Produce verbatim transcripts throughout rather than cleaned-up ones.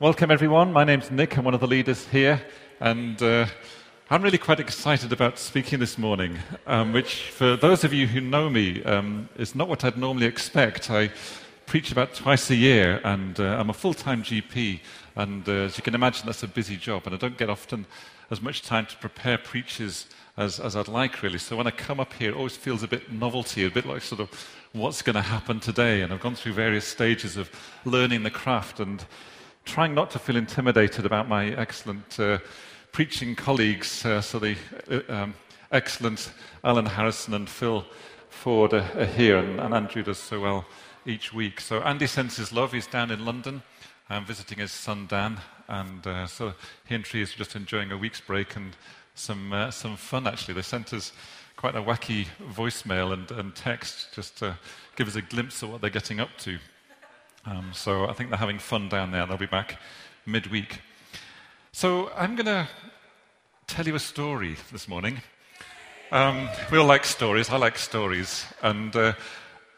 Welcome everyone, my name's Nick, I'm one of the leaders here, and uh, I'm really quite excited about speaking this morning, um, which for those of you who know me um, is not what I'd normally expect. I preach about twice a year, and uh, I'm a full-time G P, and uh, as you can imagine that's a busy job, and I don't get often as much time to prepare preaches as, as I'd like really, so when I come up here it always feels a bit novelty, a bit like sort of what's going to happen today, and I've gone through various stages of learning the craft and trying not to feel intimidated about my excellent uh, preaching colleagues, uh, so the uh, um, excellent Alan Harrison and Phil Ford are, are here, and, and Andrew does so well each week. So Andy sends his love, he's down in London, um, visiting his son Dan, and uh, so he and Tree is just enjoying a week's break and some uh, some fun actually. They sent us quite a wacky voicemail and, and text just to give us a glimpse of what they're getting up to. Um, so I think they're having fun down there, and they'll be back midweek. So I'm going to tell you a story this morning. Um, we all like stories. I like stories, and uh,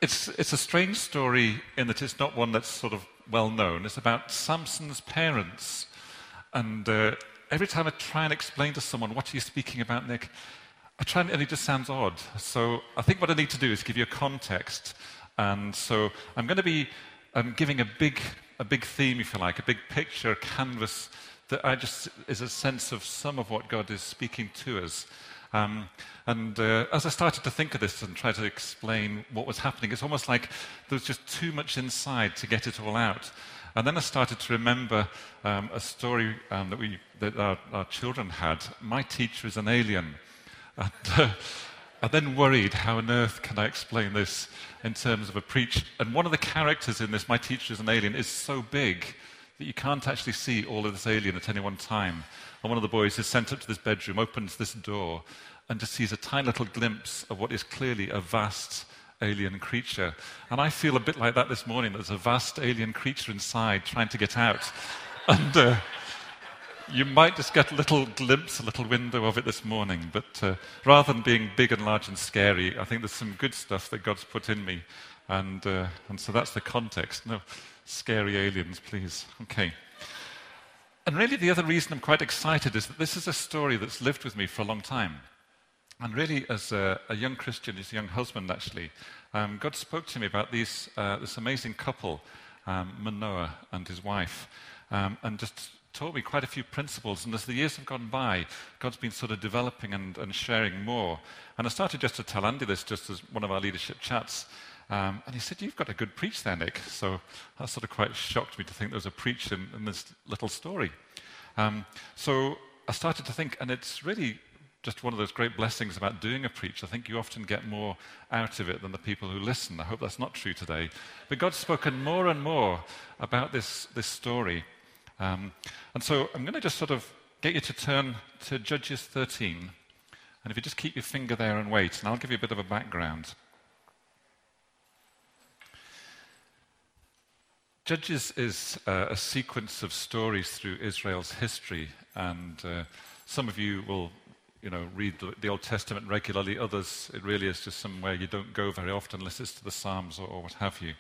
it's it's a strange story in that it's not one that's sort of well known. It's about Samson's parents, and uh, every time I try and explain to someone, what are you speaking about, Nick? I try and, and it just sounds odd. So I think what I need to do is give you a context, and so I'm going to be. I'm giving a big, a big theme, if you like, a big picture, a canvas that I just is a sense of some of what God is speaking to us. Um, and uh, as I started to think of this and try to explain what was happening, it's almost like there was just too much inside to get it all out. And then I started to remember um, a story um, that we that our, our children had. My teacher is an alien, and uh, I then worried, how on earth can I explain this in terms of a preach? And one of the characters in this, My Teacher is an Alien, is so big that you can't actually see all of this alien at any one time. And one of the boys is sent up to this bedroom, opens this door, and just sees a tiny little glimpse of what is clearly a vast alien creature. And I feel a bit like that this morning. There's a vast alien creature inside trying to get out. And uh, you might just get a little glimpse, a little window of it this morning, but uh, rather than being big and large and scary, I think there's some good stuff that God's put in me, and uh, and so that's the context. No scary aliens, please. Okay. And really the other reason I'm quite excited is that this is a story that's lived with me for a long time. And really as a, a young Christian, as a young husband actually, um, God spoke to me about these, uh, this amazing couple, um, Manoah and his wife, um, and just taught me quite a few principles, and as the years have gone by, God's been sort of developing and, and sharing more. And I started just to tell Andy this, just as one of our leadership chats, um, and he said, "You've got a good preach there, Nick." So that sort of quite shocked me to think there was a preach in, in this little story. Um, so I started to think, and it's really just one of those great blessings about doing a preach. I think you often get more out of it than the people who listen. I hope that's not true today. But God's spoken more and more about this this story. Um, and so I'm going to just sort of get you to turn to Judges thirteen, and if you just keep your finger there and wait, and I'll give you a bit of a background. Judges is uh, a sequence of stories through Israel's history, and uh, some of you will, you know, read the, the Old Testament regularly. Others, it really is just somewhere you don't go very often, unless it's to the Psalms or, or what have you.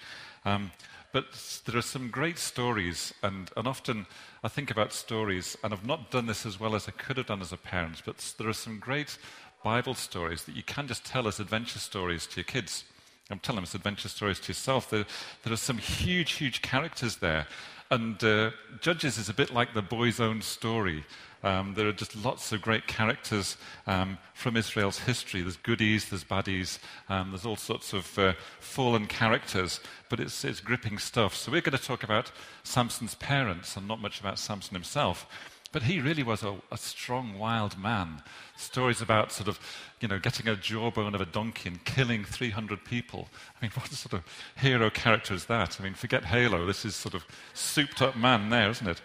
Um, But there are some great stories, and, and often I think about stories, and I've not done this as well as I could have done as a parent, but there are some great Bible stories that you can just tell as adventure stories to your kids. I'm telling them as adventure stories to yourself. There, there are some huge, huge characters there, and uh, Judges is a bit like the boy's own story. Um, there are just lots of great characters um, from Israel's history. There's goodies, there's baddies, um, there's all sorts of uh, fallen characters, but it's, it's gripping stuff. So we're going to talk about Samson's parents and not much about Samson himself. But he really was a, a strong, wild man. Stories about sort of, you know, getting a jawbone of a donkey and killing three hundred people. I mean, what sort of hero character is that? I mean, forget Halo. This is sort of souped-up man there, isn't it?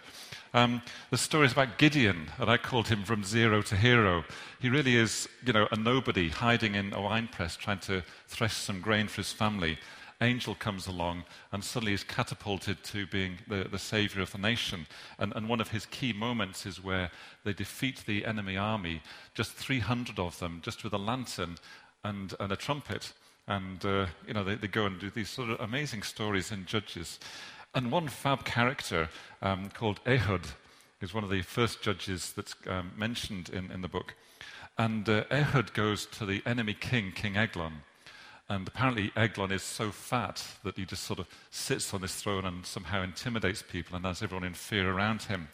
Um, the stories about Gideon, and I called him from zero to hero. He really is, you know, a nobody hiding in a wine press trying to thresh some grain for his family. Angel comes along and suddenly is catapulted to being the, the savior of the nation. And, and one of his key moments is where they defeat the enemy army, just three hundred of them, just with a lantern and, and a trumpet. And, uh, you know, they, they go and do these sort of amazing stories in Judges. And one fab character um, called Ehud is one of the first judges that's um, mentioned in, in the book. And uh, Ehud goes to the enemy king, King Eglon. And apparently Eglon is so fat that he just sort of sits on his throne and somehow intimidates people and has everyone in fear around him.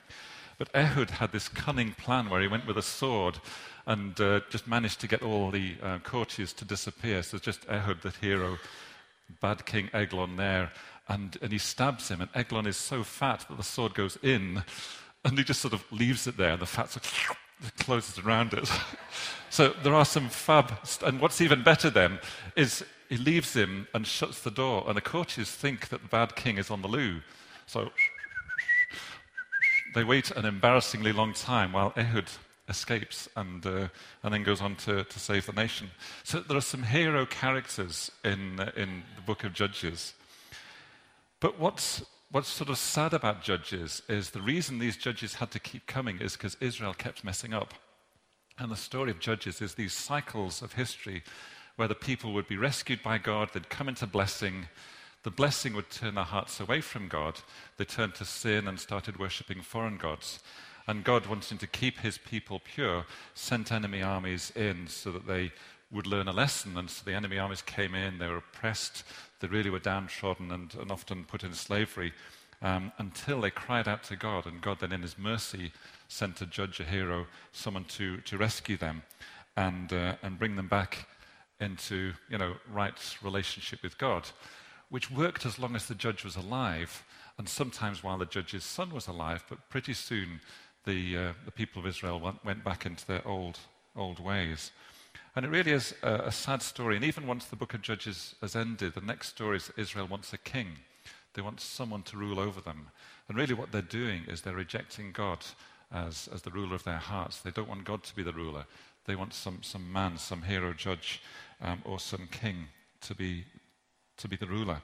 But Ehud had this cunning plan where he went with a sword and uh, just managed to get all the uh, courtiers to disappear. So just Ehud, the hero, bad King Eglon there. And, and he stabs him, and Eglon is so fat that the sword goes in, and he just sort of leaves it there, and the fat sort of closes around it. So there are some fab... St- and what's even better then is he leaves him and shuts the door, and the courtiers think that the bad king is on the loo. So... they wait an embarrassingly long time while Ehud escapes and uh, and then goes on to, to save the nation. So there are some hero characters in uh, in the book of Judges. But what's what's sort of sad about Judges is the reason these judges had to keep coming is because Israel kept messing up. And the story of Judges is these cycles of history where the people would be rescued by God, they'd come into blessing. The blessing would turn their hearts away from God. They turned to sin and started worshipping foreign gods. And God, wanting to keep his people pure, sent enemy armies in so that they would learn a lesson. And so the enemy armies came in, they were oppressed, they really were downtrodden and, and often put in slavery um, until they cried out to God. And God then in his mercy sent a judge, a hero, someone to, to rescue them and, uh, and bring them back into, you know, right relationship with God, which worked as long as the judge was alive, and sometimes while the judge's son was alive, but pretty soon the uh, the people of Israel went, went back into their old old ways. And it really is a, a sad story, and even once the book of Judges has ended, the next story is Israel wants a king. They want someone to rule over them. And really what they're doing is they're rejecting God as, as the ruler of their hearts. They don't want God to be the ruler. They want some, some man, some hero judge, um, or some king to be... to be the ruler.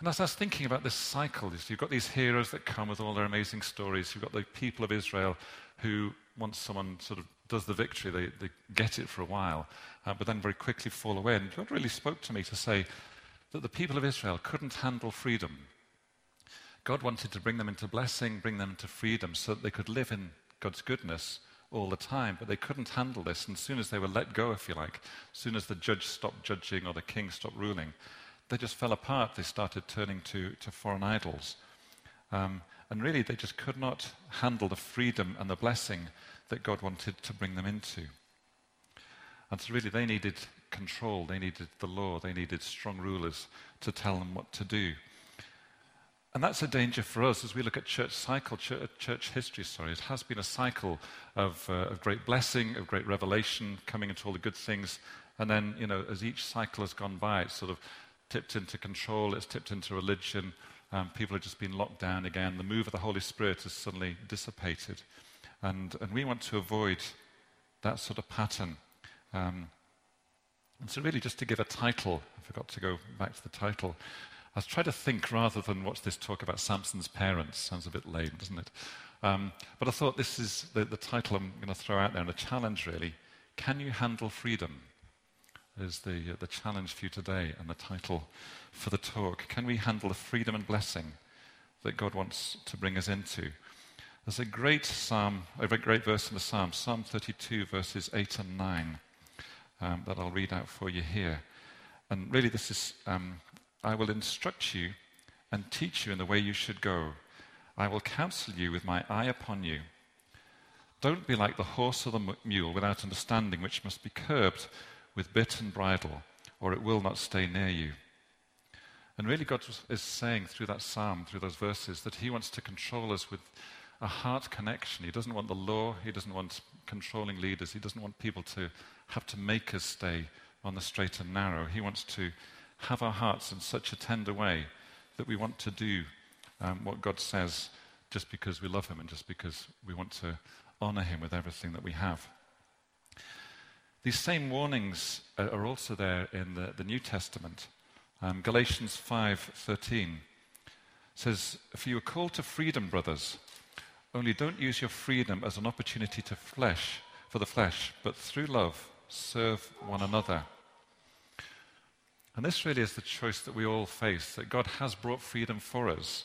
And as I was thinking about this cycle, you've got these heroes that come with all their amazing stories, you've got the people of Israel who, once someone sort of does the victory, they, they get it for a while, uh, but then very quickly fall away. And God really spoke to me to say that the people of Israel couldn't handle freedom. God wanted to bring them into blessing, bring them into freedom, so that they could live in God's goodness all the time, but they couldn't handle this. And as soon as they were let go, if you like, as soon as the judge stopped judging or the king stopped ruling, they just fell apart. They started turning to, to foreign idols. Um, and really, they just could not handle the freedom and the blessing that God wanted to bring them into. And so really, they needed control. They needed the law. They needed strong rulers to tell them what to do. And that's a danger for us as we look at church cycle, church, church history, sorry. It has been a cycle of, uh, of great blessing, of great revelation, coming into all the good things. And then, you know, as each cycle has gone by, it's sort of tipped into control, it's tipped into religion, um, people have just been locked down again, the move of the Holy Spirit has suddenly dissipated. And and we want to avoid that sort of pattern. Um, and so really just to give a title, I forgot to go back to the title, I was trying to think rather than watch this talk about Samson's parents. Sounds a bit lame, doesn't it? Um, but I thought this is the, the title I'm going to throw out there, and a challenge really. Can you handle freedom? Is the uh, the challenge for you today and the title for the talk. Can we handle the freedom and blessing that God wants to bring us into? There's a great psalm, a great verse in the psalm, Psalm thirty-two, verses eight and nine, um, that I'll read out for you here. And really this is, um, I will instruct you and teach you in the way you should go. I will counsel you with my eye upon you. Don't be like the horse or the mule without understanding, which must be curbed with bit and bridle, or it will not stay near you. And really God is saying through that psalm, through those verses, that he wants to control us with a heart connection. He doesn't want the law, he doesn't want controlling leaders, he doesn't want people to have to make us stay on the straight and narrow. He wants to have our hearts in such a tender way that we want to do um, what God says just because we love him and just because we want to honor him with everything that we have. These same warnings are also there in the, the New Testament. Um, Galatians five thirteen says, "For you are called to freedom, brothers, only don't use your freedom as an opportunity to flesh, for the flesh, but through love serve one another." And this really is the choice that we all face, that God has brought freedom for us,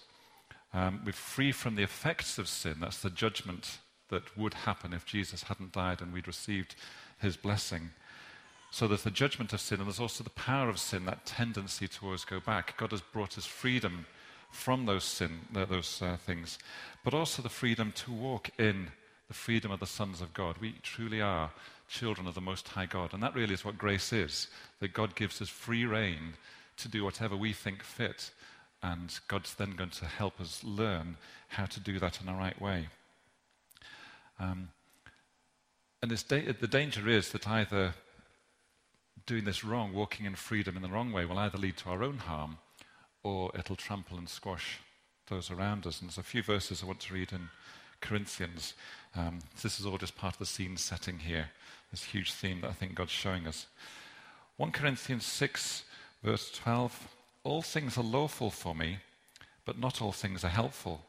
Um, we're free from the effects of sin. That's the judgment that would happen if Jesus hadn't died and we'd received his blessing. So there's the judgment of sin, and there's also the power of sin, that tendency to always go back. God has brought us freedom from those sin, those uh, things, but also the freedom to walk in the freedom of the sons of God. We truly are children of the Most High God, and that really is what grace is, that God gives us free rein to do whatever we think fit, and God's then going to help us learn how to do that in the right way. Um, and this da- the danger is that either doing this wrong, walking in freedom in the wrong way, will either lead to our own harm, or it'll trample and squash those around us. And there's a few verses I want to read in Corinthians. Um, this is all just part of the scene setting here, this huge theme that I think God's showing us. First Corinthians six, verse twelve, all things are lawful for me, but not all things are helpful.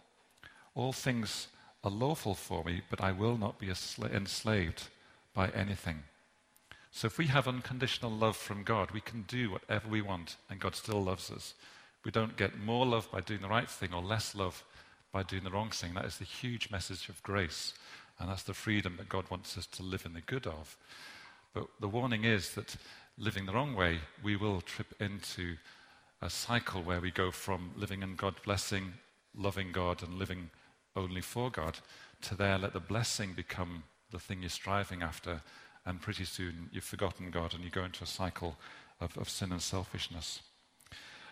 All things are lawful for me, but I will not be esla- enslaved by anything. So if we have unconditional love from God, we can do whatever we want, and God still loves us. We don't get more love by doing the right thing or less love by doing the wrong thing. That is the huge message of grace, and that's the freedom that God wants us to live in the good of. But the warning is that living the wrong way, we will trip into a cycle where we go from living in God's blessing, loving God, and living only for God, to there let the blessing become the thing you're striving after, and pretty soon you've forgotten God and you go into a cycle of, of sin and selfishness.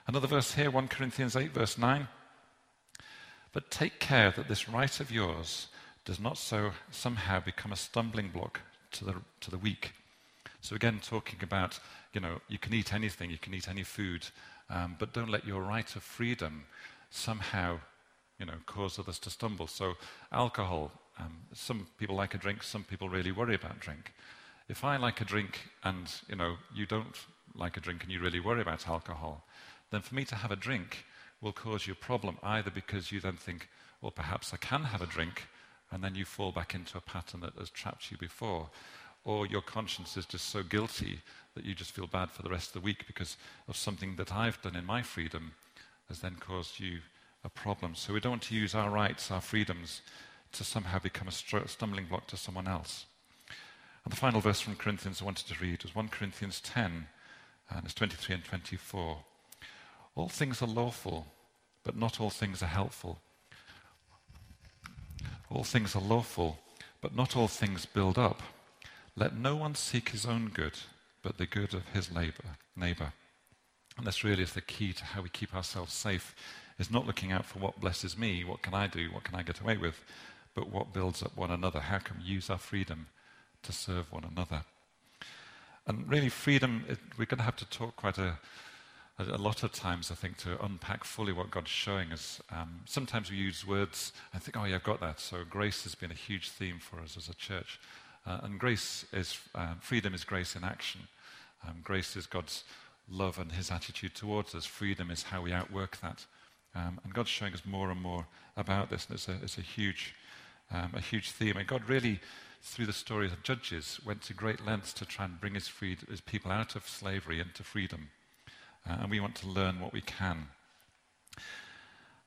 Another verse here, First Corinthians eight, verse nine. But take care that this right of yours does not so somehow become a stumbling block to the to the weak. So again, talking about, you know, you can eat anything, you can eat any food, um, but don't let your right of freedom somehow, you know, cause others to stumble. So alcohol, um, some people like a drink, some people really worry about drink. If I like a drink and, you know, you don't like a drink and you really worry about alcohol, then for me to have a drink will cause you a problem, either because you then think, well, perhaps I can have a drink, and then you fall back into a pattern that has trapped you before, or your conscience is just so guilty that you just feel bad for the rest of the week because of something that I've done in my freedom has then caused you a problem. So we don't want to use our rights, our freedoms, to somehow become a st- stumbling block to someone else. And the final verse from Corinthians I wanted to read was First Corinthians ten, and it's twenty-three and twenty-four. All things are lawful, but not all things are helpful. All things are lawful, but not all things build up. Let no one seek his own good, but the good of his labor, neighbor. And this really is the key to how we keep ourselves safe, is not looking out for what blesses me, what can I do, what can I get away with, but what builds up one another. How can we use our freedom to serve one another? And really freedom, it, we're going to have to talk quite a, a, a lot of times, I think, to unpack fully what God's showing us. Um, sometimes we use words and think, oh yeah, I've got that. So grace has been a huge theme for us as a church. Uh, and grace is, uh, freedom is grace in action. Um, grace is God's love and his attitude towards us. Freedom is how we outwork that. Um, and God's showing us more and more about this. And it's a, it's a huge um, a huge theme. And God really, through the stories of Judges, went to great lengths to try and bring his, freed, his people out of slavery into freedom. Uh, and we want to learn what we can.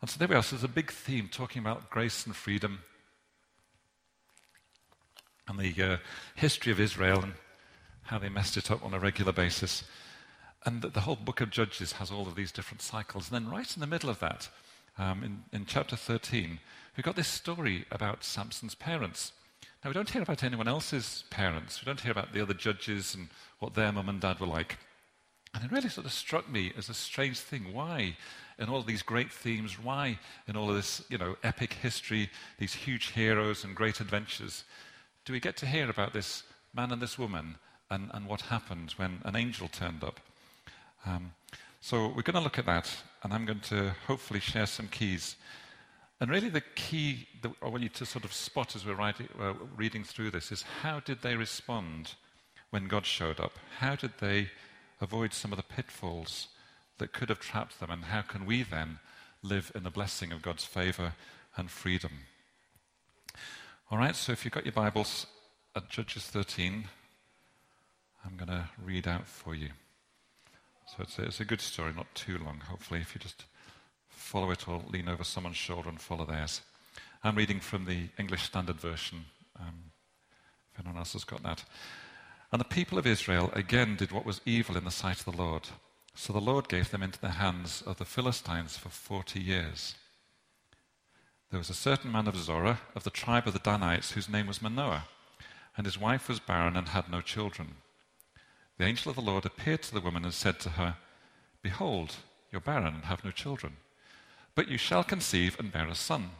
And so there we are. So there's a big theme talking about grace and freedom and the uh, history of Israel and how they messed it up on a regular basis. And the, the whole book of Judges has all of these different cycles. And then right in the middle of that, um, in, in chapter thirteen, we've got this story about Samson's parents. Now, we don't hear about anyone else's parents. We don't hear about the other judges and what their mum and dad were like. And it really sort of struck me as a strange thing. Why, in all of these great themes, why in all of this, you know, epic history, these huge heroes and great adventures, do we get to hear about this man and this woman and, and what happened when an angel turned up? Um, so we're going to look at that, and I'm going to hopefully share some keys. And really the key that I want you to sort of spot as we're writing, uh, reading through this is, how did they respond when God showed up? How did they avoid some of the pitfalls that could have trapped them, and how can we then live in the blessing of God's favor and freedom? All right, so if you've got your Bibles at Judges thirteen, I'm going to read out for you. So it's a, it's a good story, not too long, hopefully, if you just follow it or lean over someone's shoulder and follow theirs. I'm reading from the English Standard Version, um, if anyone else has got that. And the people of Israel again did what was evil in the sight of the Lord. So the Lord gave them into the hands of the Philistines for forty years. There was a certain man of Zorah, of the tribe of the Danites, whose name was Manoah, and his wife was barren and had no children. The angel of the Lord appeared to the woman and said to her, "Behold, you're barren and have no children, but you shall conceive and bear a son.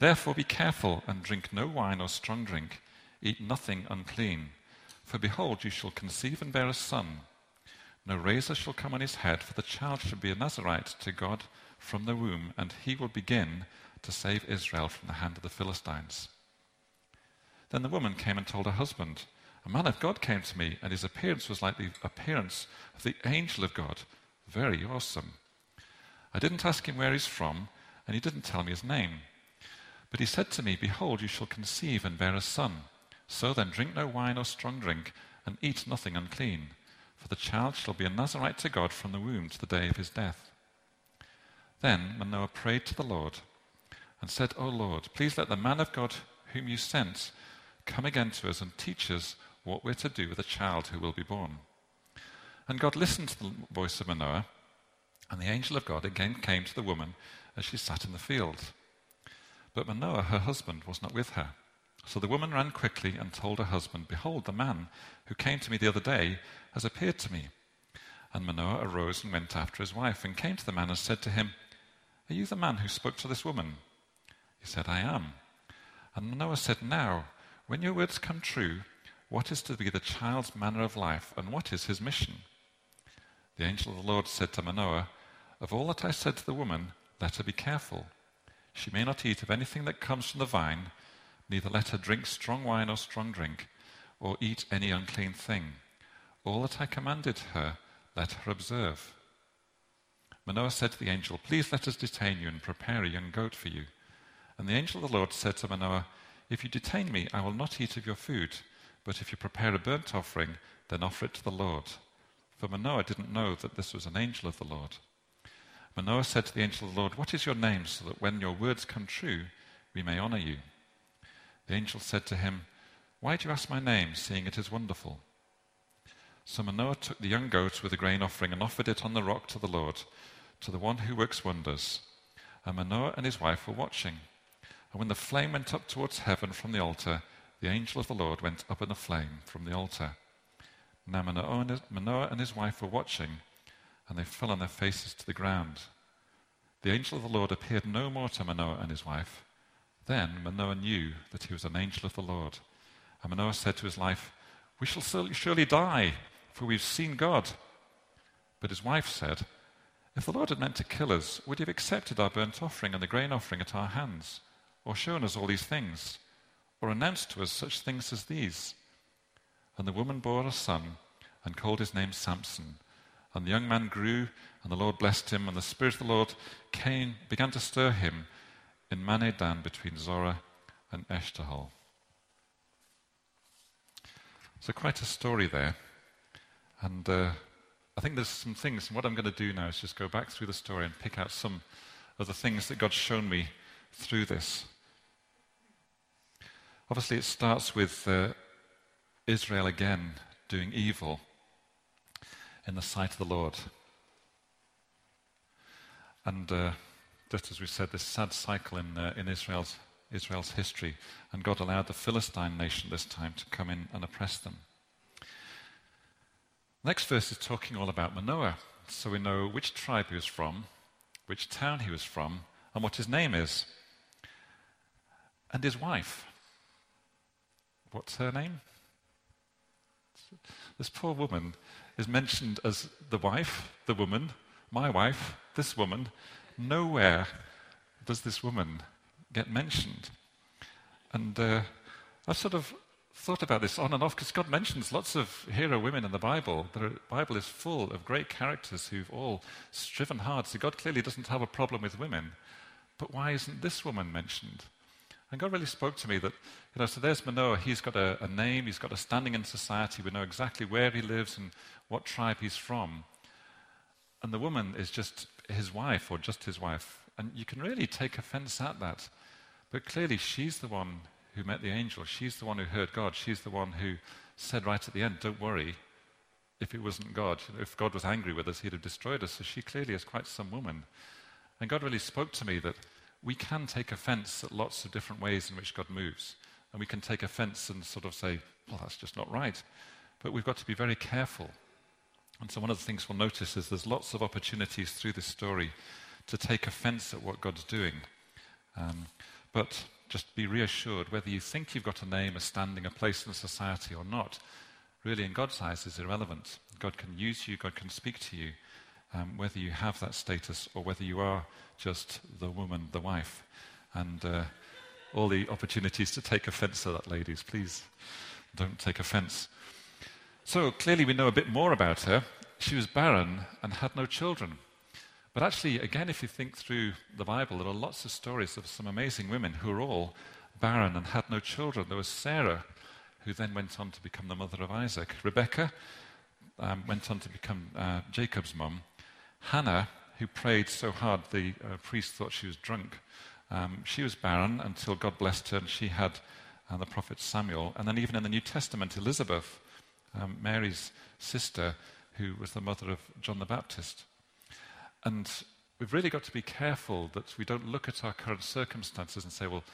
Therefore be careful and drink no wine or strong drink, eat nothing unclean. For behold, you shall conceive and bear a son. No razor shall come on his head, for the child shall be a Nazarite to God from the womb, and he will begin to save Israel from the hand of the Philistines." Then the woman came and told her husband, "A man of God came to me, and his appearance was like the appearance of the angel of God, very awesome. I didn't ask him where he's from, and he didn't tell me his name. But he said to me, 'Behold, you shall conceive and bear a son. So then drink no wine or strong drink, and eat nothing unclean. For the child shall be a Nazarite to God from the womb to the day of his death.'" Then Manoah prayed to the Lord and said, "O Lord, please let the man of God whom you sent come again to us and teach us what we're to do with the child who will be born." And God listened to the voice of Manoah, and the angel of God again came to the woman as she sat in the field. But Manoah, her husband, was not with her. So the woman ran quickly and told her husband, "Behold, the man who came to me the other day has appeared to me." And Manoah arose and went after his wife and came to the man and said to him, "Are you the man who spoke to this woman?" He said, "I am." And Manoah said, "Now, when your words come true, what is to be the child's manner of life, and what is his mission?" The angel of the Lord said to Manoah, "Of all that I said to the woman, let her be careful. She may not eat of anything that comes from the vine, neither let her drink strong wine or strong drink, or eat any unclean thing. All that I commanded her, let her observe." Manoah said to the angel, "Please let us detain you and prepare a young goat for you." And the angel of the Lord said to Manoah, "If you detain me, I will not eat of your food, but if you prepare a burnt offering, then offer it to the Lord." For Manoah didn't know that this was an angel of the Lord. Manoah said to the angel of the Lord, "What is your name, so that when your words come true, we may honor you?" The angel said to him, "Why do you ask my name, seeing it is wonderful?" So Manoah took the young goat with the grain offering and offered it on the rock to the Lord, to the one who works wonders. And Manoah and his wife were watching. And when the flame went up towards heaven from the altar, the angel of the Lord went up in a flame from the altar. Now Manoah and his wife were watching, and they fell on their faces to the ground. The angel of the Lord appeared no more to Manoah and his wife. Then Manoah knew that he was an angel of the Lord. And Manoah said to his wife, "We shall surely die, for we've seen God." But his wife said, "If the Lord had meant to kill us, would he have accepted our burnt offering and the grain offering at our hands, or shown us all these things, or announced to us such things as these?" And the woman bore a son and called his name Samson. And the young man grew, and the Lord blessed him, and the Spirit of the Lord came, began to stir him in Manedan between Zorah and Eshtaol. So quite a story there. And uh, I think there's some things, and what I'm going to do now is just go back through the story and pick out some of the things that God's shown me through this. Obviously it starts with uh, Israel again doing evil in the sight of the Lord. And uh, just as we said, this sad cycle in uh, in Israel's Israel's history, and God allowed the Philistine nation this time to come in and oppress them. The next verse is talking all about Manoah, so we know which tribe he was from, which town he was from, and what his name is. And his wife. What's her name? This poor woman is mentioned as the wife, the woman, my wife, this woman. Nowhere does this woman get mentioned. And uh, I've sort of thought about this on and off, because God mentions lots of hero women in the Bible. The Bible is full of great characters who've all striven hard, so God clearly doesn't have a problem with women. But why isn't this woman mentioned? And God really spoke to me that, you know, so there's Manoah. He's got a, a name, he's got a standing in society, we know exactly where he lives and what tribe he's from. and the woman is just his wife, or just his wife. And you can really take offense at that. But clearly she's the one who met the angel. She's the one who heard God. She's the one who said right at the end, don't worry, if it wasn't God, if God was angry with us, he'd have destroyed us. So she clearly is quite some woman. And God really spoke to me that we can take offense at lots of different ways in which God moves. And we can take offense and sort of say, well, that's just not right. But we've got to be very careful. And so one of the things we'll notice is there's lots of opportunities through this story to take offense at what God's doing. Um, but just be reassured, whether you think you've got a name, a standing, a place in society or not, really in God's eyes is irrelevant. God can use you, God can speak to you, um, whether you have that status or whether you are just the woman, the wife. And uh, all the opportunities to take offense at that, ladies, please don't take offense. So clearly we know a bit more about her. She was barren and had no children. But actually, again, if you think through the Bible, there are lots of stories of some amazing women who were all barren and had no children. There was Sarah, who then went on to become the mother of Isaac. Rebecca um, went on to become uh, Jacob's mum. Hannah, who prayed so hard the uh, priest thought she was drunk, um, she was barren until God blessed her, and she had uh, the prophet Samuel. And then even in the New Testament, Elizabeth, um, Mary's sister, who was the mother of John the Baptist. And we've really got to be careful that we don't look at our current circumstances and say, well,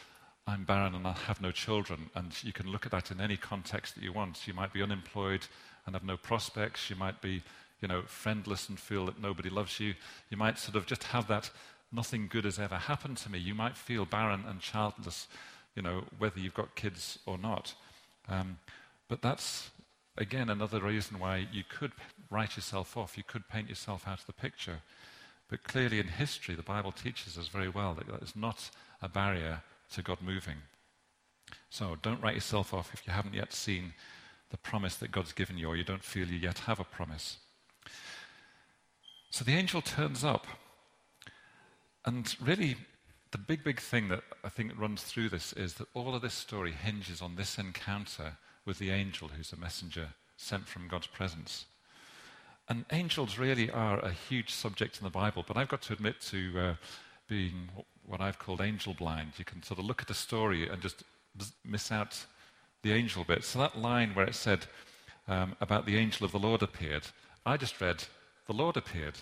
I'm barren and I have no children. And you can look at that in any context that you want. You might be unemployed and have no prospects. You might be, you know, friendless and feel that nobody loves you. You might sort of just have that, nothing good has ever happened to me. You might feel barren and childless, you know, whether you've got kids or not. Um, but that's, again, another reason why you could write yourself off. You could paint yourself out of the picture. But clearly in history, the Bible teaches us very well that that is not a barrier to God moving. So don't write yourself off if you haven't yet seen the promise that God's given you, or you don't feel you yet have a promise. So the angel turns up. And really, the big, big thing that I think runs through this is that all of this story hinges on this encounter with the angel, who's a messenger sent from God's presence. And angels really are a huge subject in the Bible, but I've got to admit to uh, being what I've called angel blind. You can sort of look at the story and just miss out the angel bit. So that line where it said um, about the angel of the Lord appeared, I just read, the Lord appeared.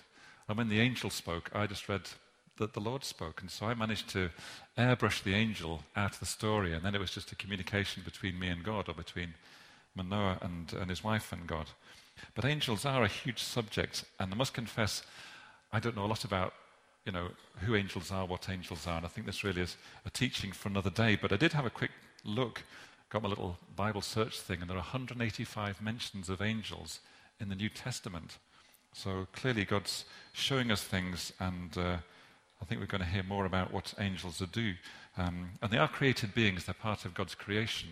And when the angel spoke, I just read that the Lord spoke. And so I managed to airbrush the angel out of the story, and then it was just a communication between me and God, or between Manoah and, and his wife and God. But angels are a huge subject, and I must confess, I don't know a lot about, you know, who angels are, what angels are, and I think this really is a teaching for another day. But I did have a quick look, got my little Bible search thing, and there are one hundred eighty-five mentions of angels in the New Testament. So clearly God's showing us things, and uh, I think we're going to hear more about what angels do. Um, and they are created beings, they're part of God's creation,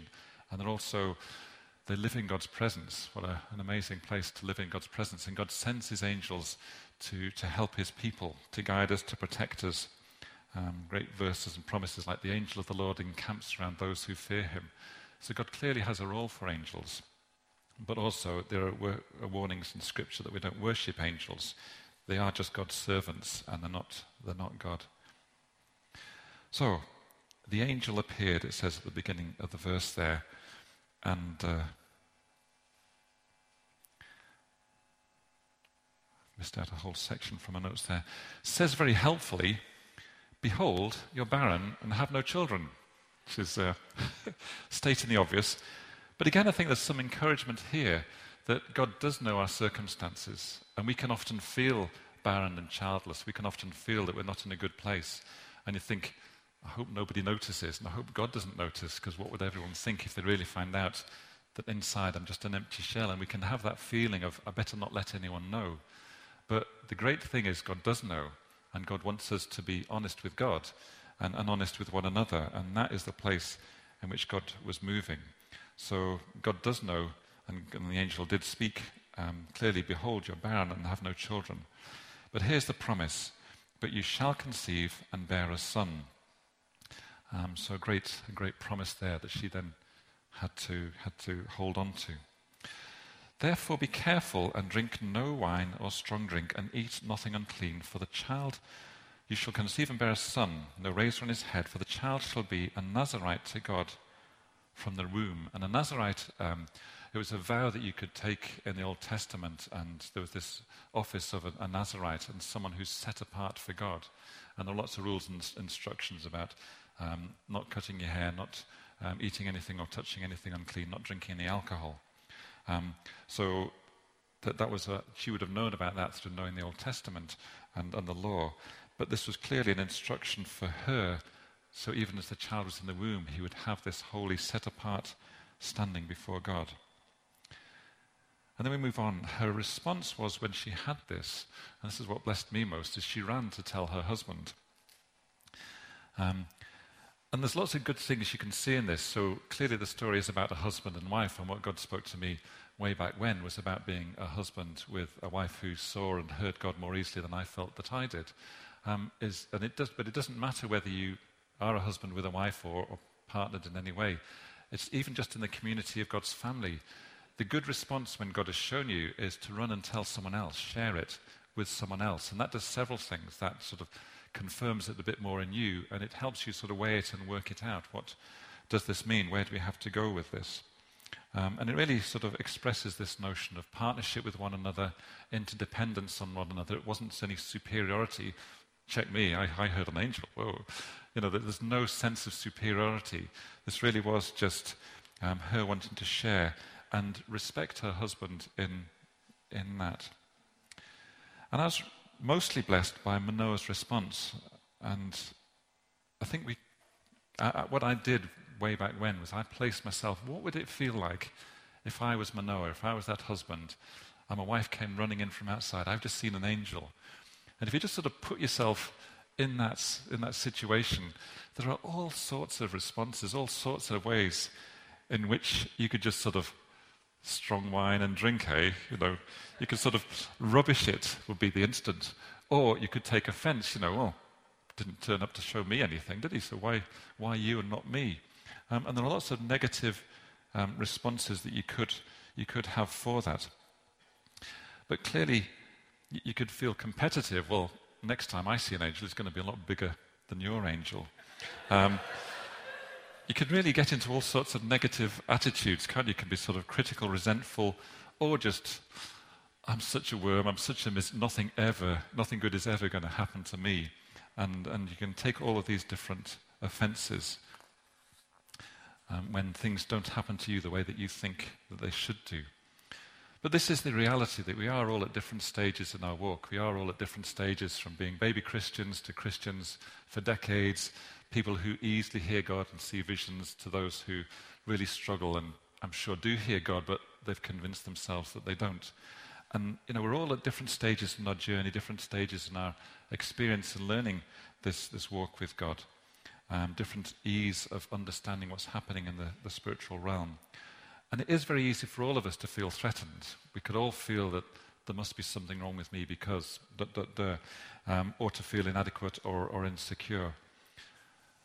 and they're also... they live in God's presence. What a, an amazing place to live in God's presence. And God sends his angels to, to help his people, to guide us, to protect us. Um, great verses and promises like the angel of the Lord encamps around those who fear him. So God clearly has a role for angels. But also there are, wor- are warnings in Scripture that we don't worship angels. They are just God's servants, and they're not, they're not God. So the angel appeared, it says at the beginning of the verse there. And uh, missed out a whole section from my notes there. Says very helpfully, "Behold, you're barren and have no children," which is uh, stating the obvious. But again, I think there's some encouragement here that God does know our circumstances, and we can often feel barren and childless. We can often feel that we're not in a good place, and you think, I hope nobody notices, and I hope God doesn't notice, because what would everyone think if they really find out that inside I'm just an empty shell? And we can have that feeling of, I better not let anyone know. But the great thing is God does know, and God wants us to be honest with God and, and honest with one another, and that is the place in which God was moving. So God does know, and, and the angel did speak um, clearly, "Behold, you're barren and have no children. But here's the promise, but you shall conceive and bear a son." Um, so a great, a great promise there that she then had to had to hold on to. Therefore be careful and drink no wine or strong drink, and eat nothing unclean. For the child you shall conceive and bear a son, no razor on his head, for the child shall be a Nazarite to God from the womb. And a Nazarite, um, it was a vow that you could take in the Old Testament, and there was this office of a, a Nazarite and someone who's set apart for God. And there are lots of rules and instructions about um, not cutting your hair, not um, eating anything or touching anything unclean, not drinking any alcohol. Um, so that, that was a, she would have known about that through knowing the Old Testament and, and the law. But this was clearly an instruction for her. So even as the child was in the womb, he would have this holy set-apart standing before God. And then we move on. Her response was, when she had this, and this is what blessed me most, is she ran to tell her husband. Um, and there's lots of good things you can see in this. So clearly the story is about a husband and wife, and what God spoke to me way back when was about being a husband with a wife who saw and heard God more easily than I felt that I did. Um, is, and it does, but it doesn't matter whether you are a husband with a wife or, or partnered in any way. It's even just in the community of God's family. The good response when God has shown you is to run and tell someone else, share it with someone else. And that does several things. That sort of confirms it a bit more in you, and it helps you sort of weigh it and work it out. What does this mean? Where do we have to go with this? Um, and it really sort of expresses this notion of partnership with one another, interdependence on one another. It wasn't any superiority. Check me, I, I heard an angel. Whoa. You know, there's no sense of superiority. This really was just um, her wanting to share and respect her husband in in that. And I was mostly blessed by Manoah's response. And I think we, I, what I did way back when was I placed myself, what would it feel like if I was Manoah, if I was that husband, and my wife came running in from outside, I've just seen an angel. And if you just sort of put yourself in that, in that situation, there are all sorts of responses, all sorts of ways in which you could just sort of strong wine and drink, eh? You know, you could sort of rubbish it would be the instant, or you could take offence. You know, well, didn't turn up to show me anything, did he? So why, why you and not me? Um, and there are lots of negative um, responses that you could you could have for that. But clearly, y- you could feel competitive. Well, next time I see an angel, it's going to be a lot bigger than your angel. Um, You can really get into all sorts of negative attitudes, can't you? You can be sort of critical, resentful, or just, I'm such a worm, I'm such a mis- nothing ever, nothing good is ever going to happen to me. And and you can take all of these different offences um, when things don't happen to you the way that you think that they should do. But this is the reality, that we are all at different stages in our walk. We are all at different stages, from being baby Christians to Christians for decades, people who easily hear God and see visions, to those who really struggle and I'm sure do hear God, but they've convinced themselves that they don't. And, you know, we're all at different stages in our journey, different stages in our experience and learning this, this walk with God, um, different ease of understanding what's happening in the, the spiritual realm. And it is very easy for all of us to feel threatened. We could all feel that there must be something wrong with me because, duh, duh, duh, um, or to feel inadequate or, or insecure.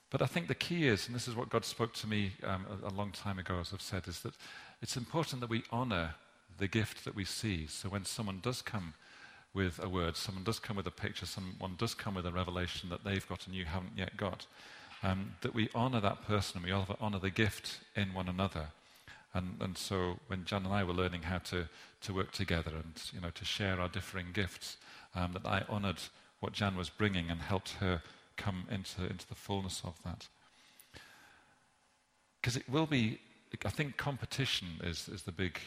But I think the key is, and this is what God spoke to me um, a, a long time ago, as I've said, is that it's important that we honor the gift that we see. So when someone does come with a word, someone does come with a picture, someone does come with a revelation that they've got and you haven't yet got, um, that we honor that person and we honor the gift in one another. And, and so when Jan and I were learning how to, to work together and, you know, to share our differing gifts, um, that I honored what Jan was bringing and helped her come into, into the fullness of that. Because it will be, I think competition is, is the big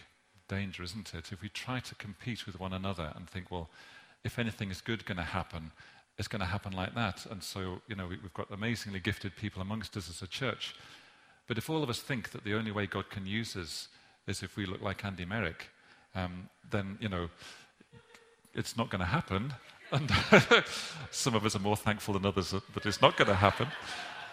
danger, isn't it? If we try to compete with one another and think, well, if anything is good going to happen, it's going to happen like that. And so, you know, we, we've got amazingly gifted people amongst us as a church. But if all of us think that the only way God can use us is if we look like Andy Merrick, um, then, you know, it's not going to happen. And some of us are more thankful than others that, that it's not going to happen.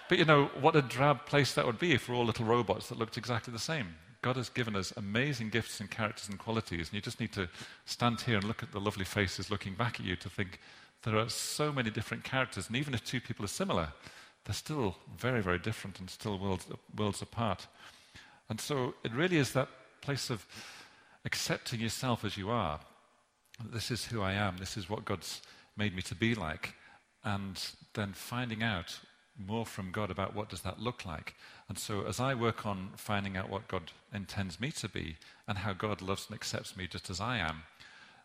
But, you know, what a drab place that would be if we're all little robots that looked exactly the same. God has given us amazing gifts and characters and qualities, and you just need to stand here and look at the lovely faces looking back at you to think there are so many different characters, and even if two people are similar, they're still very, very different and still worlds, worlds apart. And so it really is that place of accepting yourself as you are. This is who I am. This is what God's made me to be like. And then finding out more from God about what does that look like. And so as I work on finding out what God intends me to be and how God loves and accepts me just as I am,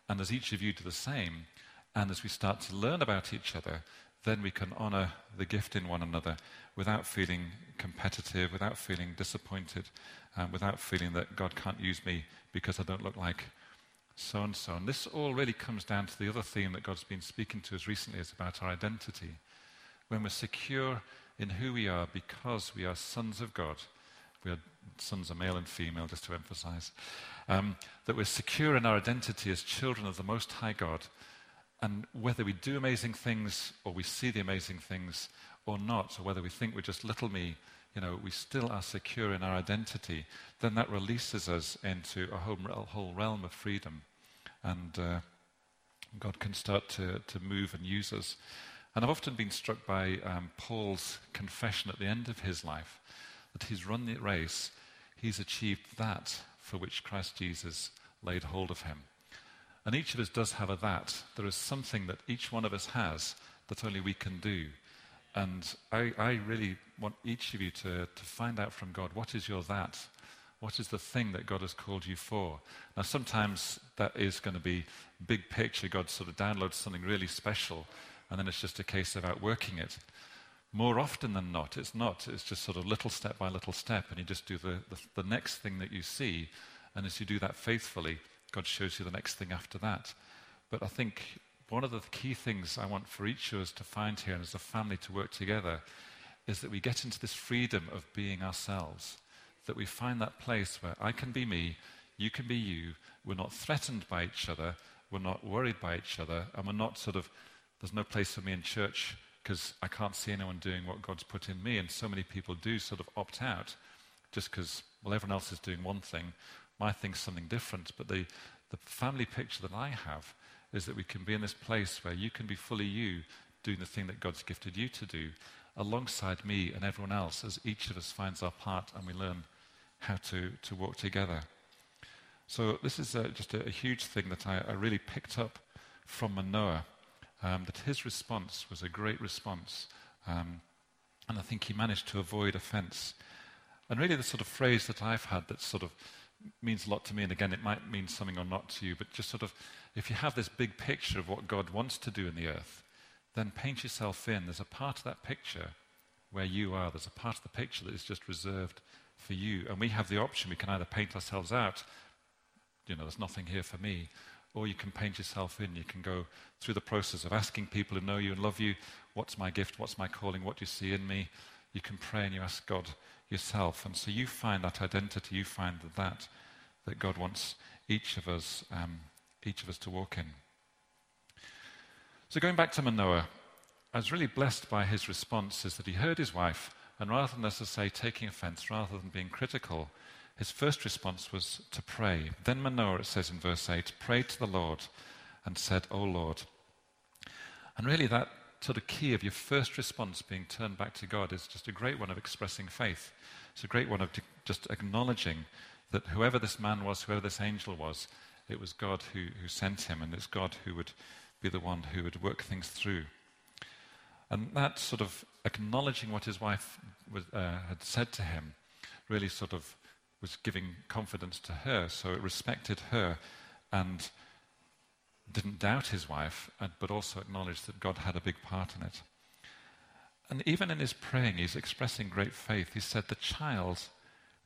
and as each of you do the same, and as we start to learn about each other, then we can honor the gift in one another without feeling competitive, without feeling disappointed, and without feeling that God can't use me because I don't look like so-and-so. And this all really comes down to the other theme that God's been speaking to us recently, is about our identity. When we're secure in who we are because we are sons of God, we are sons of male and female, just to emphasize, um, that we're secure in our identity as children of the Most High God, and whether we do amazing things or we see the amazing things or not, or whether we think we're just little me, you know, we still are secure in our identity, then that releases us into a whole, a whole realm of freedom. And uh, God can start to, to move and use us. And I've often been struck by um, Paul's confession at the end of his life, that he's run the race, he's achieved that for which Christ Jesus laid hold of him. And each of us does have a that. There is something that each one of us has that only we can do. And I, I really want each of you to, to find out from God, what is your that? What is the thing that God has called you for? Now, sometimes that is going to be big picture. God sort of downloads something really special, and then it's just a case of outworking it. More often than not, it's not. It's just sort of little step by little step, and you just do the, the, the next thing that you see. And as you do that faithfully, God shows you the next thing after that. But I think one of the key things I want for each of us to find here, and as a family to work together, is that we get into this freedom of being ourselves, that we find that place where I can be me, you can be you, we're not threatened by each other, we're not worried by each other, and we're not sort of, there's no place for me in church because I can't see anyone doing what God's put in me. And so many people do sort of opt out just because, well, everyone else is doing one thing, my thing's something different. But the, the family picture that I have is that we can be in this place where you can be fully you, doing the thing that God's gifted you to do, alongside me and everyone else, as each of us finds our part and we learn how to, to walk together. So this is a, just a, a huge thing that I, I really picked up from Manoah, um, that his response was a great response. Um, and I think he managed to avoid offense. And really the sort of phrase that I've had that sort of means a lot to me, and again, it might mean something or not to you, but just sort of, if you have this big picture of what God wants to do in the earth, then paint yourself in. There's a part of that picture where you are. There's a part of the picture that is just reserved for you. And we have the option. We can either paint ourselves out, you know, there's nothing here for me, or you can paint yourself in. You can go through the process of asking people who know you and love you, what's my gift, what's my calling, what do you see in me? You can pray and you ask God yourself. And so you find that identity, you find that that, that God wants each of us, um, each of us to walk in. So going back to Manoah, I was really blessed by his response, is that he heard his wife, and rather than, as I say, taking offense, rather than being critical, his first response was to pray. Then Manoah, it says in verse eight, prayed to the Lord and said, O Lord. And really that sort of key of your first response being turned back to God is just a great one of expressing faith. It's a great one of just acknowledging that whoever this man was, whoever this angel was, it was God who, who sent him, and it's God who would be the one who would work things through. And that sort of acknowledging what his wife was, uh, had said to him really sort of was giving confidence to her, so it respected her and didn't doubt his wife, but also acknowledged that God had a big part in it. And even in his praying, he's expressing great faith. He said, the child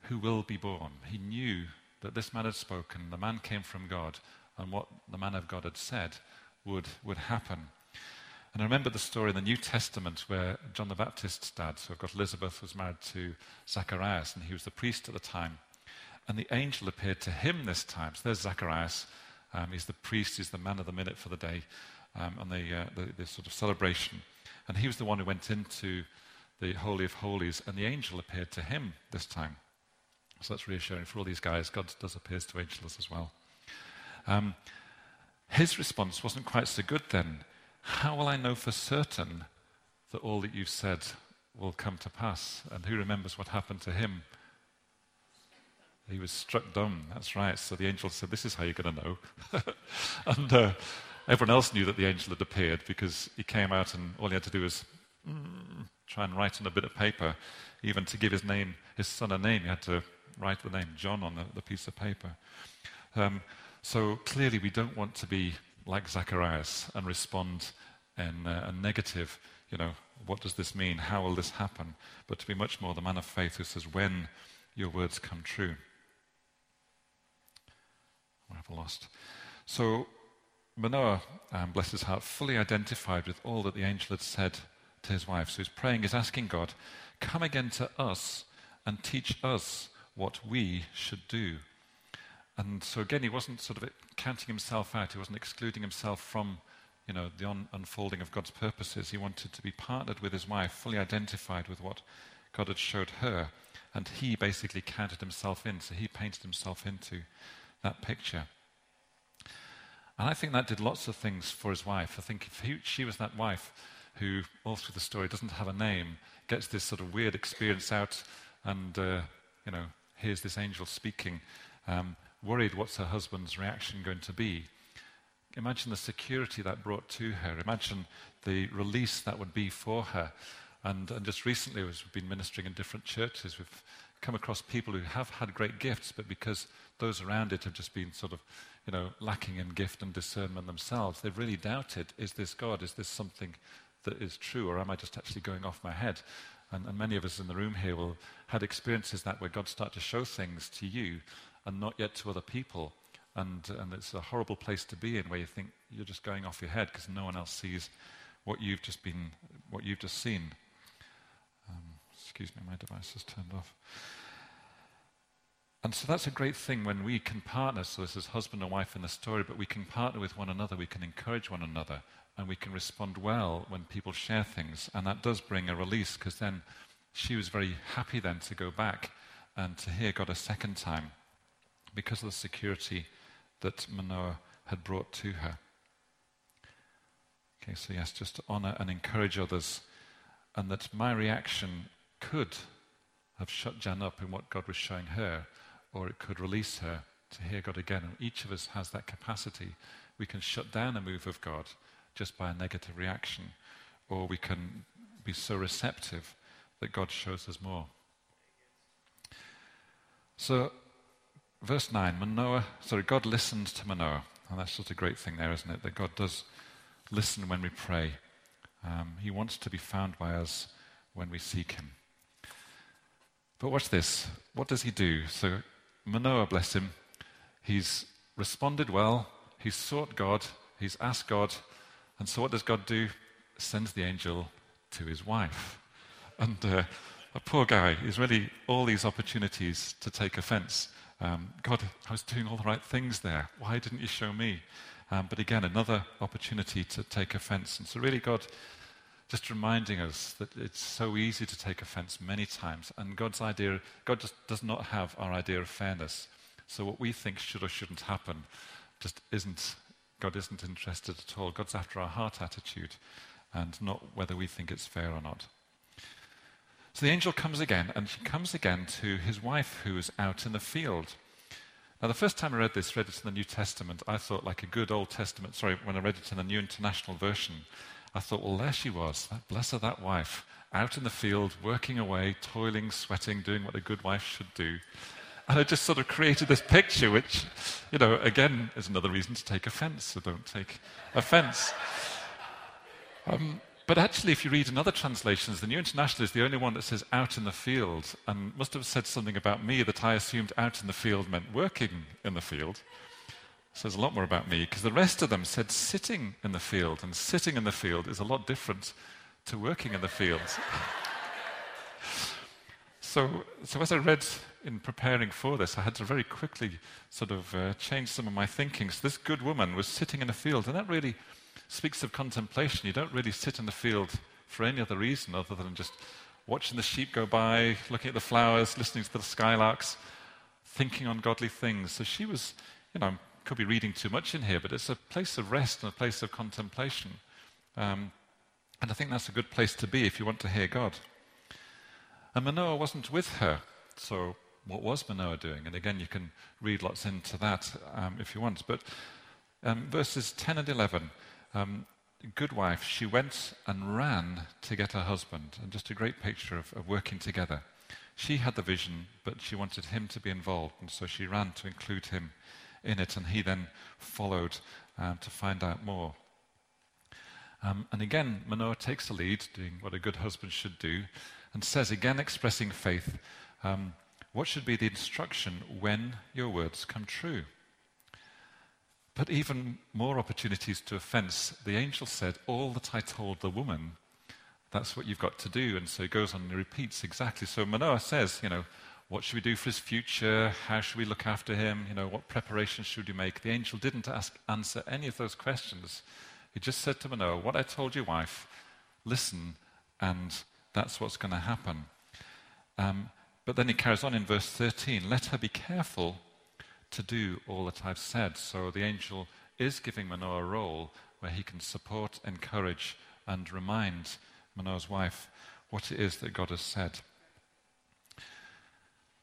who will be born. He knew that this man had spoken, the man came from God, and what the man of God had said would, would happen. And I remember the story in the New Testament where John the Baptist's dad, so I've got Elizabeth, was married to Zacharias, and he was the priest at the time. And the angel appeared to him this time. So there's Zacharias. Um, he's the priest, he's the man of the minute for the day, um, and the, uh, the, the sort of celebration. And he was the one who went into the Holy of Holies, and the angel appeared to him this time. So that's reassuring for all these guys. God does appear to angels as well. Um, his response wasn't quite so good then. How will I know for certain that all that you've said will come to pass? And who remembers what happened to him? He was struck dumb. That's right. So the angel said, this is how you're going to know. and uh, everyone else knew that the angel had appeared because he came out and all he had to do was mm, try and write on a bit of paper. Even to give his name, his son a name, he had to write the name John on the, the piece of paper. Um, so clearly we don't want to be like Zacharias and respond in uh, a negative, you know, what does this mean? How will this happen? But to be much more the man of faith who says, when your words come true. Where have I lost? So Manoah, um, bless his heart, fully identified with all that the angel had said to his wife. So he's praying, he's asking God, come again to us and teach us what we should do. And so again, he wasn't sort of counting himself out. He wasn't excluding himself from, you know, the un- unfolding of God's purposes. He wanted to be partnered with his wife, fully identified with what God had showed her. And he basically counted himself in. So he painted himself into that picture. And I think that did lots of things for his wife. I think if he, she was that wife who, all through the story, doesn't have a name, gets this sort of weird experience out and, uh, you know, hears this angel speaking, um, worried what's her husband's reaction going to be. Imagine the security that brought to her. Imagine the release that would be for her. And, and just recently, as we've been ministering in different churches, we've come across people who have had great gifts, but because those around it have just been sort of, you know, lacking in gift and discernment themselves, they've really doubted, is this God? Is this something that is true, or am I just actually going off my head? And, and many of us in the room here will had experiences that where God started to show things to you and not yet to other people, and and it's a horrible place to be in where you think you're just going off your head because no one else sees what you've just been, what you've just seen. Um, excuse me, my device has turned off. And so that's a great thing when we can partner. So this is husband and wife in the story, but we can partner with one another. We can encourage one another. And we can respond well when people share things. And that does bring a release, because then she was very happy then to go back and to hear God a second time because of the security that Manoah had brought to her. Okay, so yes, just to honor and encourage others. And that my reaction could have shut Jan up in what God was showing her, or it could release her to hear God again. And each of us has that capacity. We can shut down a move of God just by a negative reaction, or we can be so receptive that God shows us more. So, verse nine, Manoah, sorry, God listened to Manoah, and that's just a great thing there, isn't it? That God does listen when we pray. Um, he wants to be found by us when we seek him. But watch this. What does he do? So, Manoah, bless him, he's responded well, he's sought God, he's asked God. And so what does God do? Sends the angel to his wife. And uh, a poor guy is really all these opportunities to take offense. Um, God, I was doing all the right things there. Why didn't you show me? Um, but again, another opportunity to take offense. And so really God just reminding us that it's so easy to take offense many times. And God's idea, God just does not have our idea of fairness. So what we think should or shouldn't happen just isn't God isn't interested at all. God's after our heart attitude and not whether we think it's fair or not. So the angel comes again, and she comes again to his wife who is out in the field. Now, the first time I read this, read it in the New Testament, I thought like a good Old Testament, sorry, when I read it in the New International Version, I thought, well, there she was, that, bless her, that wife, out in the field, working away, toiling, sweating, doing what a good wife should do. And I just sort of created this picture, which, you know, again, is another reason to take offense, so don't take offense. Um, but actually, if you read in other translations, the New International is the only one that says out in the field, and must have said something about me that I assumed out in the field meant working in the field. It says a lot more about me, because the rest of them said sitting in the field, and sitting in the field is a lot different to working in the field. So, so as I read in preparing for this, I had to very quickly sort of uh, change some of my thinking. So this good woman was sitting in a field, and that really speaks of contemplation. You don't really sit in the field for any other reason other than just watching the sheep go by, looking at the flowers, listening to the skylarks, thinking on godly things. So she was, you know, I could be reading too much in here, but it's a place of rest and a place of contemplation. Um, and I think that's a good place to be if you want to hear God. And Manoah wasn't with her, so what was Manoah doing? And again, you can read lots into that um, if you want. But um, verses ten and eleven, um, good wife, she went and ran to get her husband. And just a great picture of, of working together. She had the vision, but she wanted him to be involved, and so she ran to include him in it, and he then followed um, to find out more. Um, and again, Manoah takes the lead, doing what a good husband should do, and says, again expressing faith, um, what should be the instruction when your words come true? But even more opportunities to offense. The angel said, all that I told the woman, that's what you've got to do. And so he goes on and repeats exactly. So Manoah says, you know, what should we do for his future? How should we look after him? You know, what preparations should we make? The angel didn't ask, answer any of those questions. He just said to Manoah, what I told your wife, listen, and that's what's going to happen. Um, but then he carries on in verse thirteen, let her be careful to do all that I've said. So the angel is giving Manoah a role where he can support, encourage, and remind Manoah's wife what it is that God has said.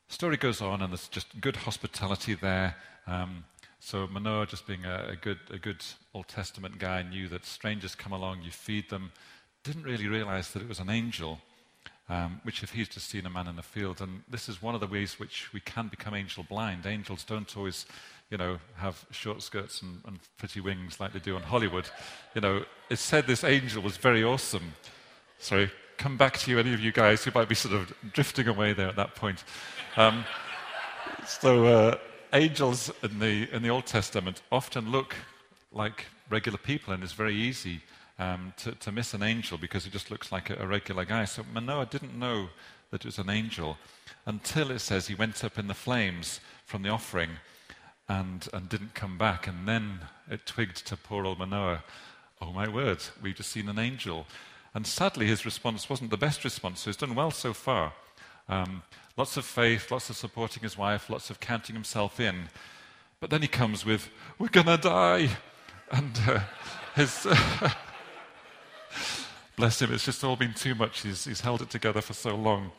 The story goes on, and there's just good hospitality there. Um, so Manoah, just being a, a good a good Old Testament guy, knew that strangers come along, you feed them. Didn't really realize that it was an angel, um, which if he's just seen a man in the field, and this is one of the ways which we can become angel blind. Angels don't always, you know, have short skirts and, and pretty wings like they do on Hollywood. You know, it said this angel was very awesome. Sorry, come back to you, any of you guys who might be sort of drifting away there at that point. Um, so uh, angels in the in the Old Testament often look like regular people, and it's very easy um, to, to miss an angel because it just looks like a, a regular guy. So Manoah didn't know that it was an angel until it says he went up in the flames from the offering and, and didn't come back. And then it twigged to poor old Manoah, oh my word, we've just seen an angel. And sadly, his response wasn't the best response, so he's done well so far. Um, lots of faith, lots of supporting his wife, lots of counting himself in. But then he comes with, we're going to die. And uh, his, bless him, it's just all been too much. He's, he's held it together for so long.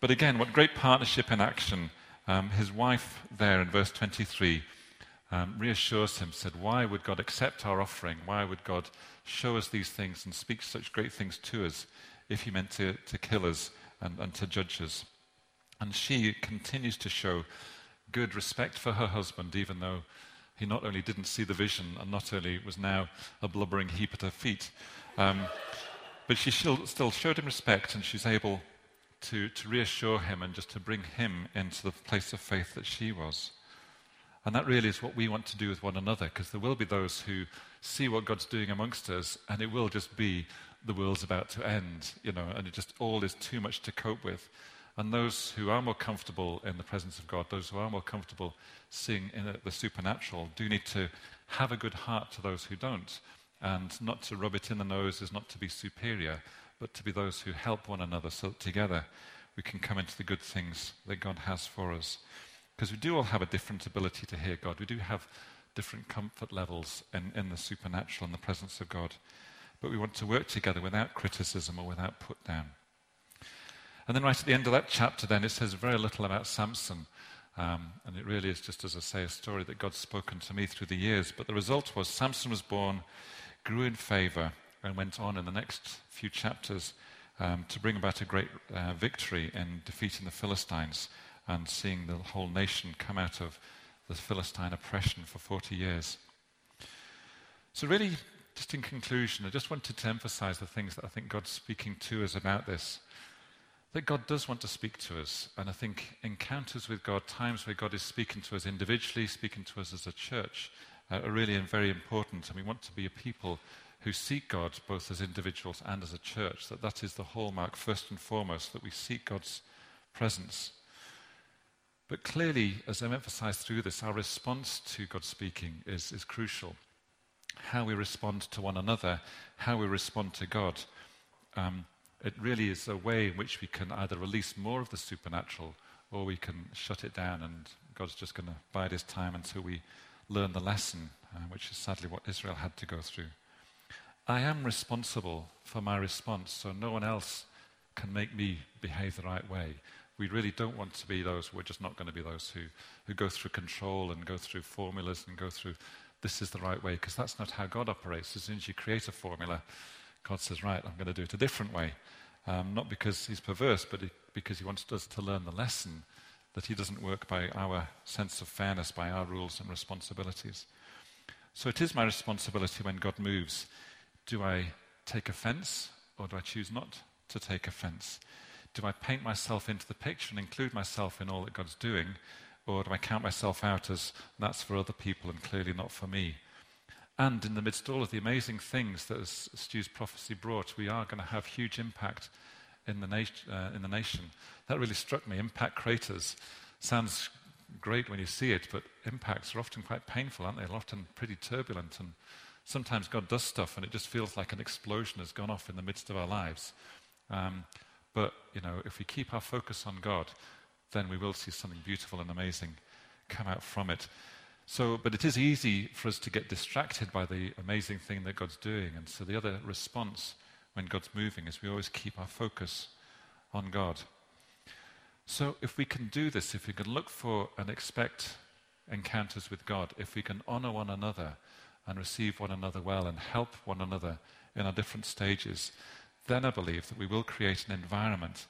But again, what great partnership in action. Um, his wife there in verse twenty-three um, reassures him, said, why would God accept our offering? Why would God show us these things and speak such great things to us if he meant to, to kill us and, and to judge us? And she continues to show good respect for her husband, even though he not only didn't see the vision and not only was now a blubbering heap at her feet, um, but she still showed him respect, and she's able to, to reassure him and just to bring him into the place of faith that she was. And that really is what we want to do with one another, because there will be those who see what God's doing amongst us, and it will just be the world's about to end, you know, and it just all is too much to cope with. And those who are more comfortable in the presence of God, those who are more comfortable seeing in the, the supernatural, do need to have a good heart to those who don't, and not to rub it in the nose is not to be superior, but to be those who help one another so that together we can come into the good things that God has for us. Because we do all have a different ability to hear God. We do have different comfort levels in, in the supernatural and the presence of God. But we want to work together without criticism or without put down. And then right at the end of that chapter then, it says very little about Samson. Um, and it really is just, as I say, a story that God's spoken to me through the years. But the result was Samson was born, grew in favor, and went on in the next few chapters um, to bring about a great uh, victory in defeating the Philistines, and seeing the whole nation come out of the Philistine oppression for forty years. So really, just in conclusion, I just wanted to emphasize the things that I think God's speaking to us about this, that God does want to speak to us. And I think encounters with God, times where God is speaking to us individually, speaking to us as a church, uh, are really very important. And we want to be a people who seek God, both as individuals and as a church, that that is the hallmark, first and foremost, that we seek God's presence. But clearly, as I've emphasized through this, our response to God speaking is, is crucial. How we respond to one another, how we respond to God, um, it really is a way in which we can either release more of the supernatural, or we can shut it down, and God's just going to bide his time until we learn the lesson, uh, which is sadly what Israel had to go through. I am responsible for my response, so no one else can make me behave the right way. we really don't want to be those, we're just not going to be those who, who go through control and go through formulas and go through, this is the right way, because that's not how God operates. As soon as you create a formula, God says, right, I'm going to do it a different way. Um, not because he's perverse, but he, because he wants us to learn the lesson that he doesn't work by our sense of fairness, by our rules and responsibilities. So it is my responsibility when God moves. Do I take offense, or do I choose not to take offense? Do I paint myself into the picture and include myself in all that God's doing, or do I count myself out as that's for other people and clearly not for me? And in the midst of all of the amazing things that Stu's prophecy brought, we are going to have huge impact in the, nat- uh, in the nation. That really struck me. Impact craters sounds great when you see it, but impacts are often quite painful, aren't they? They're often pretty turbulent, and sometimes God does stuff and it just feels like an explosion has gone off in the midst of our lives. Um, but, you know, if we keep our focus on God, then we will see something beautiful and amazing come out from it. So, but it is easy for us to get distracted by the amazing thing that God's doing. And so the other response when God's moving is we always keep our focus on God. So if we can do this, if we can look for and expect encounters with God, if we can honor one another and receive one another well and help one another in our different stages, then I believe that we will create an environment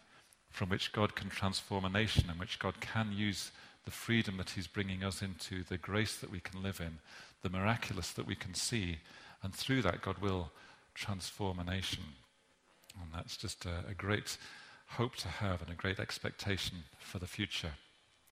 from which God can transform a nation, in which God can use the freedom that he's bringing us into, the grace that we can live in, the miraculous that we can see, and through that God will transform a nation. And that's just a, a great hope to have and a great expectation for the future.